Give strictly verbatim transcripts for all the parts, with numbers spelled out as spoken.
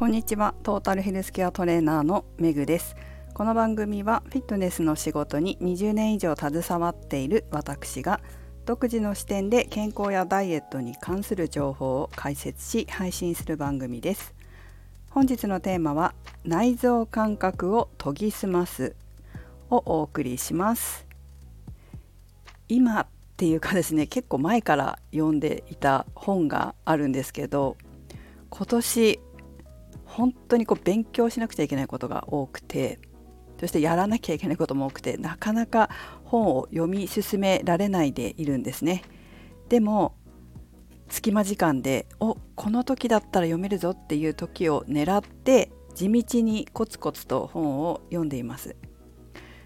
こんにちは、トータルヘルスケアトレーナーのめぐです。この番組はフィットネスの仕事ににじゅうねん以上携わっている私が独自の視点で健康やダイエットに関する情報を解説し配信する番組です。本日のテーマは内臓感覚を研ぎ澄ますをお送りします。今っていうかですね、結構前から読んでいた本があるんですけど、今年本当にこう勉強しなくちゃいけないことが多くて、そしてやらなきゃいけないことも多くて、なかなか本を読み進められないでいるんですね。でも隙間時間でおこの時だったら読めるぞっていう時を狙って地道にコツコツと本を読んでいます。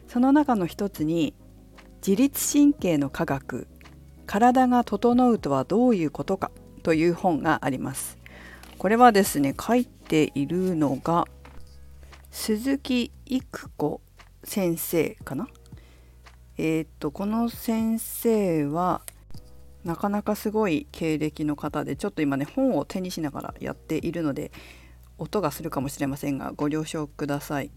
その中の一つに自律神経の科学、体が整うとはどういうことかという本があります。これはですね、書いているのが鈴木育子先生かな。えー、っとこの先生はなかなかすごい経歴の方で、ちょっと今ね本を手にしながらやっているので音がするかもしれませんがご了承ください。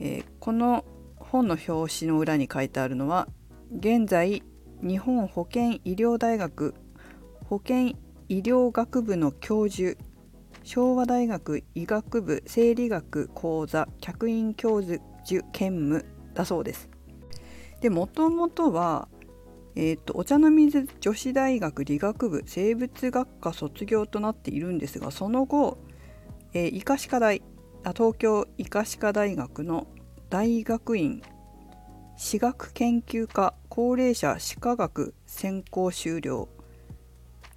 えー、この本の表紙の裏に書いてあるのは、現在日本保健医療大学保健医療学部の教授、昭和大学医学部生理学講座客員教授兼務だそうです。で、もともとは、えー、とお茶の水女子大学理学部生物学科卒業となっているんですが、その後、えー、医科歯科大あ東京医科歯科大学の大学院歯学研究科高齢者歯科学専攻修了、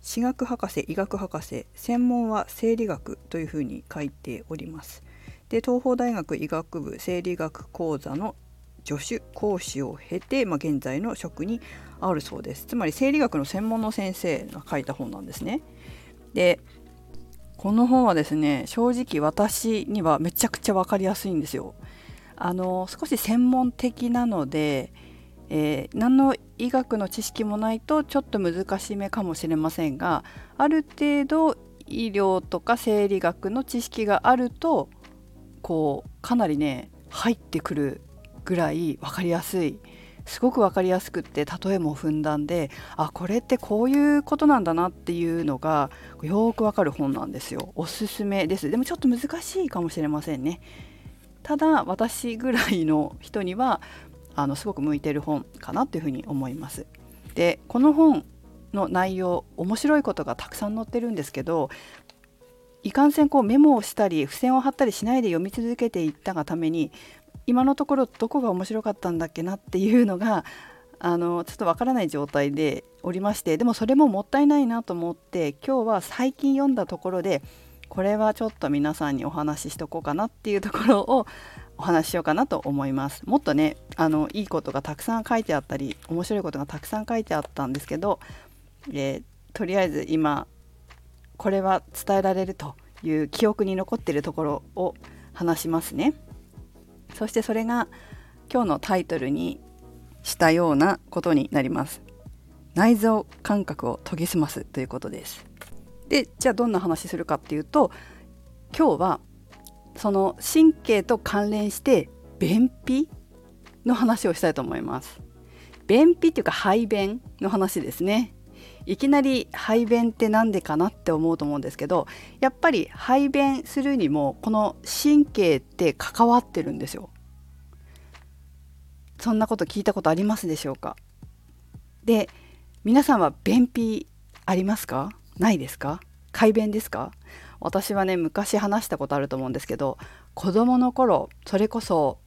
歯学博士、医学博士、専門は生理学というふうに書いております。で、東邦大学医学部生理学講座の助手講師を経て、まあ、現在の職にあるそうです。つまり生理学の専門の先生が書いた本なんですね。で、この本はですね、正直私にはめちゃくちゃ分かりやすいんですよ。あの少し専門的なので、えー、何の医学の知識もないとちょっと難しめかもしれませんが、ある程度医療とか生理学の知識があるとこうかなりね入ってくるぐらい分かりやすい、すごく分かりやすくって、例えもふんだんで、あこれってこういうことなんだなっていうのがよく分かる本なんですよ。おすすめです。でもちょっと難しいかもしれませんね。ただ私ぐらいの人にはあのすごく向いてる本かなというふうに思います。で、この本の内容、面白いことがたくさん載ってるんですけど、いかんせんこうメモをしたり付箋を貼ったりしないで読み続けていったがために、今のところどこが面白かったんだっけなっていうのがあのちょっとわからない状態でおりまして、でもそれももったいないなと思って、今日は最近読んだところでこれはちょっと皆さんにお話ししとこうかなっていうところをお話ししようかなと思います。もっとねあのいいことがたくさん書いてあったり面白いことがたくさん書いてあったんですけど、えー、とりあえず今これは伝えられるという記憶に残っているところを話しますね。そしてそれが今日のタイトルにしたようなことになります。内臓感覚を研ぎ澄ますということです。で、じゃあどんな話するかっていうと、今日はその神経と関連して便秘の話をしたいと思います。便秘っていうか排便の話ですね。いきなり排便ってなんでかなって思うと思うんですけど、やっぱり排便するにもこの神経って関わってるんですよ。そんなこと聞いたことありますでしょうか。で、皆さんは便秘ありますか？ないですか？快便ですか？私はね昔話したことあると思うんですけど、子どもの頃、それこそ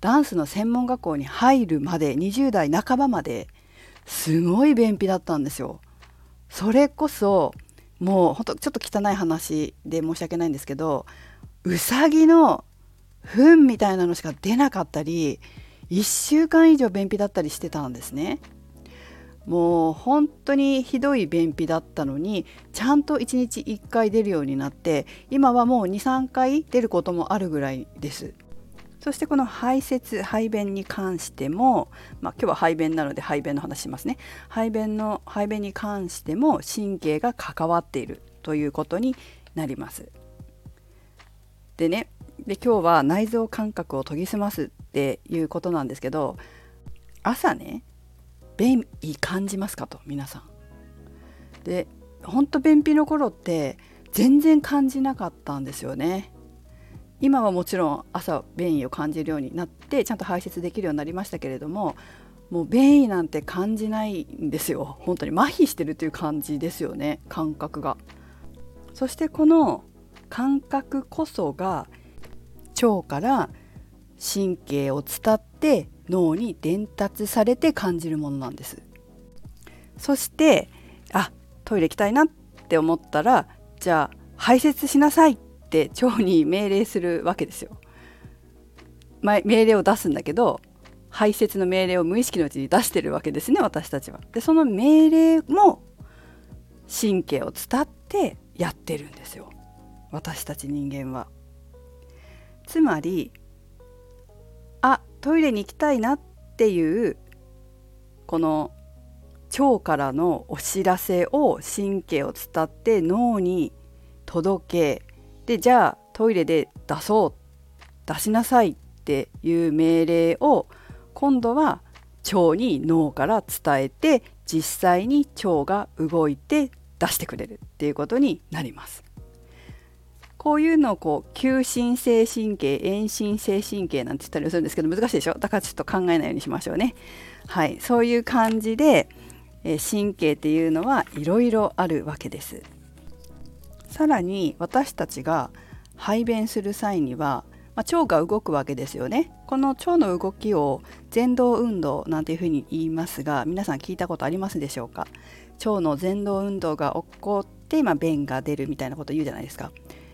ダンスの専門学校に入るまでにじゅうだいなかばまですごい便秘だったんですよ。それこそもうほんとちょっと汚い話で申し訳ないんですけど、うさぎの糞みたいなのしか出なかったり、いっしゅうかん以上便秘だったりしてたんですね。もう本当にひどい便秘だったのに、ちゃんといちにちいっかい出るようになって、今はもうにさんかい出ることもあるぐらいです。そしてこの排泄排便に関しても、まあ、今日は排便なので排便の話しますね。排便の排便に関しても神経が関わっているということになります。でね、で今日は内臓感覚を研ぎ澄ますっていうことなんですけど、朝ね便意感じますかと、皆さん。でほんと便秘の頃って全然感じなかったんですよね。今はもちろん朝便意を感じるようになってちゃんと排泄できるようになりましたけれども、もう便意なんて感じないんですよ。本当に麻痺してるという感じですよね、感覚が。そしてこの感覚こそが腸から神経を伝って脳に伝達されて感じるものなんです。そしてあ、トイレ行きたいなって思ったら、じゃあ排泄しなさいって腸に命令するわけですよ。命令を出すんだけど、排泄の命令を無意識のうちに出してるわけですね、私たちは。でその命令も神経を伝ってやってるんですよ、私たち人間は。つまりあ、トイレに行きたいなっていうこの腸からのお知らせを神経を伝って脳に届け、でじゃあトイレで出そう、出しなさいっていう命令を今度は腸に脳から伝えて、実際に腸が動いて出してくれるっていうことになります。こういうのをこう急進性神経、遠進性神経なんて言ったりするんですけど、難しいでしょ。だからちょっと考えないようにしましょうね。はい、そういう感じで、えー、神経っていうのはいろいろあるわけです。さらに私たちが排便する際には、まあ、腸が動くわけですよね。この腸の動きを蠕動運動なんていうふうに言いますが、皆さん聞いたことありますでしょうか。腸の蠕動運動が起こって、まあ、便が出るみたいなこと言うじゃないですか。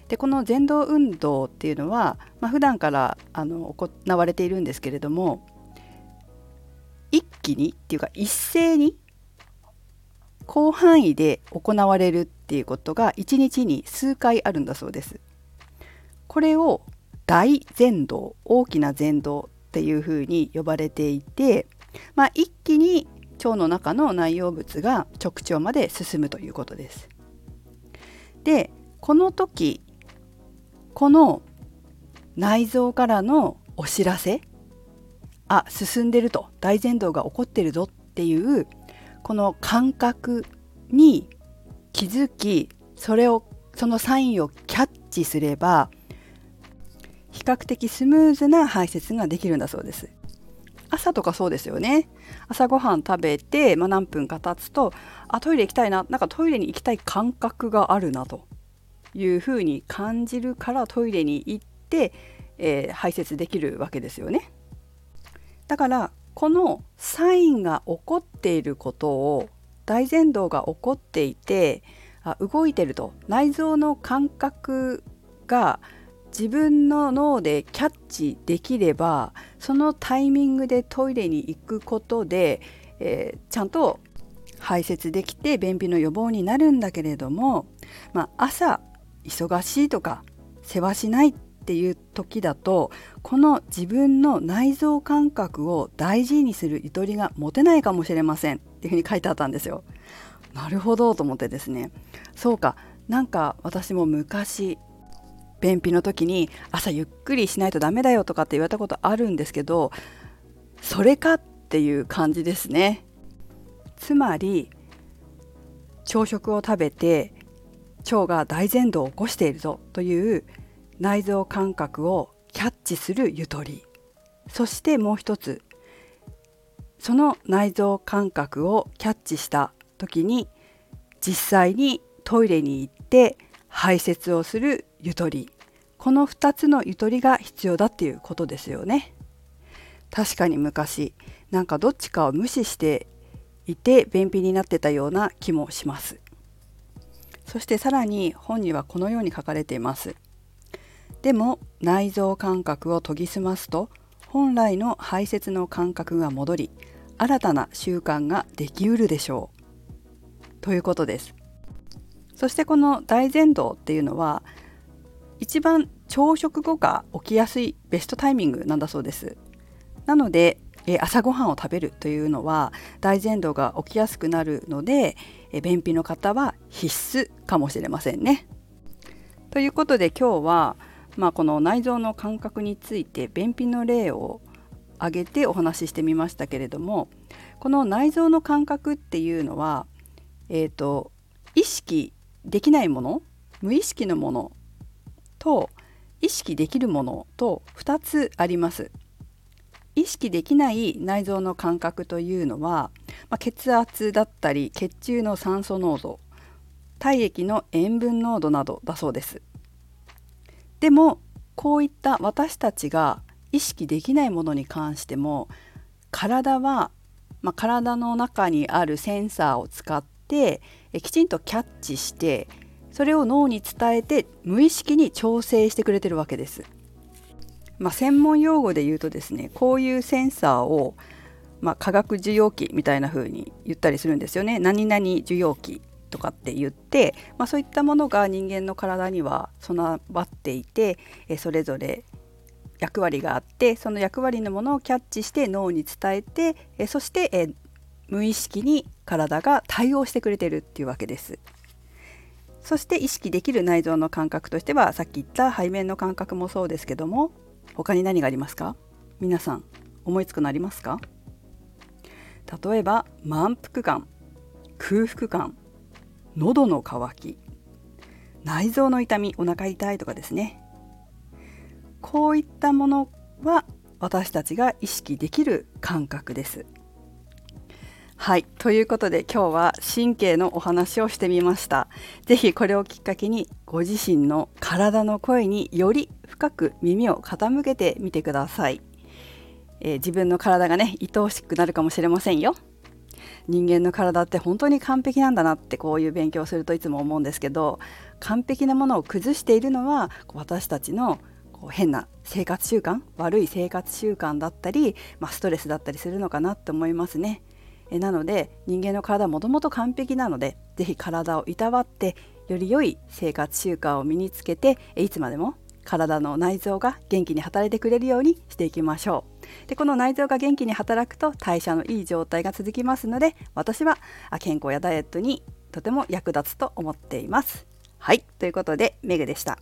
でこの蠕動運動っていうのは、まあ、普段からあの行われているんですけれども、一気にっていうか一斉に広範囲で行われるっていうことがいちにちに数回あるんだそうです。これを大蠕動、大きな蠕動っていうふうに呼ばれていて、まあ、一気に腸の中の内容物が直腸まで進むということです。でこの時この内臓からのお知らせ、あ、進んでると、大蠕動が起こってるぞっていうこの感覚に気づき、それをそのサインをキャッチすれば比較的スムーズな排泄ができるんだそうです。朝とかそうですよね。朝ごはん食べて、まあ、何分か経つと、あ、トイレ行きたいな、なんかトイレに行きたい感覚があるなというふうに感じるから、トイレに行って、えー、排泄できるわけですよね。だからこのサインが起こっていることを、大蠕動が起こっていて、あ、動いてると、内臓の感覚が自分の脳でキャッチできれば、そのタイミングでトイレに行くことで、えー、ちゃんと排泄できて便秘の予防になるんだけれども、まあ、朝忙しいとか世話しないっていう時だと、この自分の内臓感覚を大事にするゆとりが持てないかもしれませんっていうふうに書いてあったんですよ。なるほどと思ってですね、そうか、なんか私も昔便秘の時に朝ゆっくりしないとダメだよとかって言われたことあるんですけど、それかっていう感じですね。つまり朝食を食べて腸が大蠕動を起こしているぞという内臓感覚をキャッチするゆとり、そしてもう一つ、その内臓感覚をキャッチした時に実際にトイレに行って排泄をするゆとり、このふたつのゆとりが必要だっていうことですよね。確かに昔なんかどっちかを無視していて便秘になってたような気もします。そしてさらに本にはこのように書かれています。でも内臓感覚を研ぎ澄ますと、本来の排泄の感覚が戻り、新たな習慣ができうるでしょうということです。そしてこの大蠕動っていうのは、一番朝食後が起きやすいベストタイミングなんだそうです。なので朝ごはんを食べるというのは大蠕動が起きやすくなるので、便秘の方は必須かもしれませんね。ということで今日はまあ、この内臓の感覚について便秘の例を挙げてお話ししてみましたけれども、この内臓の感覚っていうのは、えーと、意識できないもの、無意識のものと意識できるものとふたつあります。意識できない内臓の感覚というのは、まあ、血圧だったり血中の酸素濃度、体液の塩分濃度などだそうです。でもこういった私たちが意識できないものに関しても、体は、まあ、体の中にあるセンサーを使ってえきちんとキャッチして、それを脳に伝えて無意識に調整してくれてるわけです。まあ、専門用語で言うとですね、こういうセンサーを、まあ、化学受容器みたいな風に言ったりするんですよね。何々受容器とかって言って、まあ、そういったものが人間の体には備わっていて、それぞれ役割があって、その役割のものをキャッチして脳に伝えて、そして無意識に体が対応してくれてるっていうわけです。そして意識できる内臓の感覚としては、さっき言った背面の感覚もそうですけども、他に何がありますか？皆さん思いつくのありますか？例えば満腹感、空腹感、喉の渇き、内臓の痛み、お腹痛いとかですね。こういったものは私たちが意識できる感覚です。はい、ということで今日は神経のお話をしてみました。ぜひこれをきっかけにご自身の体の声により深く耳を傾けてみてください。えー、自分の体がね、愛おしくなるかもしれませんよ。人間の体って本当に完璧なんだなって、こういう勉強をするといつも思うんですけど、完璧なものを崩しているのは私たちのこう変な生活習慣、悪い生活習慣だったり、まあ、ストレスだったりするのかなと思いますね。えなので人間の体はもともと完璧なので、ぜひ体をいたわってより良い生活習慣を身につけて、いつまでも体の内臓が元気に働いてくれるようにしていきましょう。で、この内臓が元気に働くと代謝のいい状態が続きますので、私は健康やダイエットにとても役立つと思っています。はい、ということでメグでした。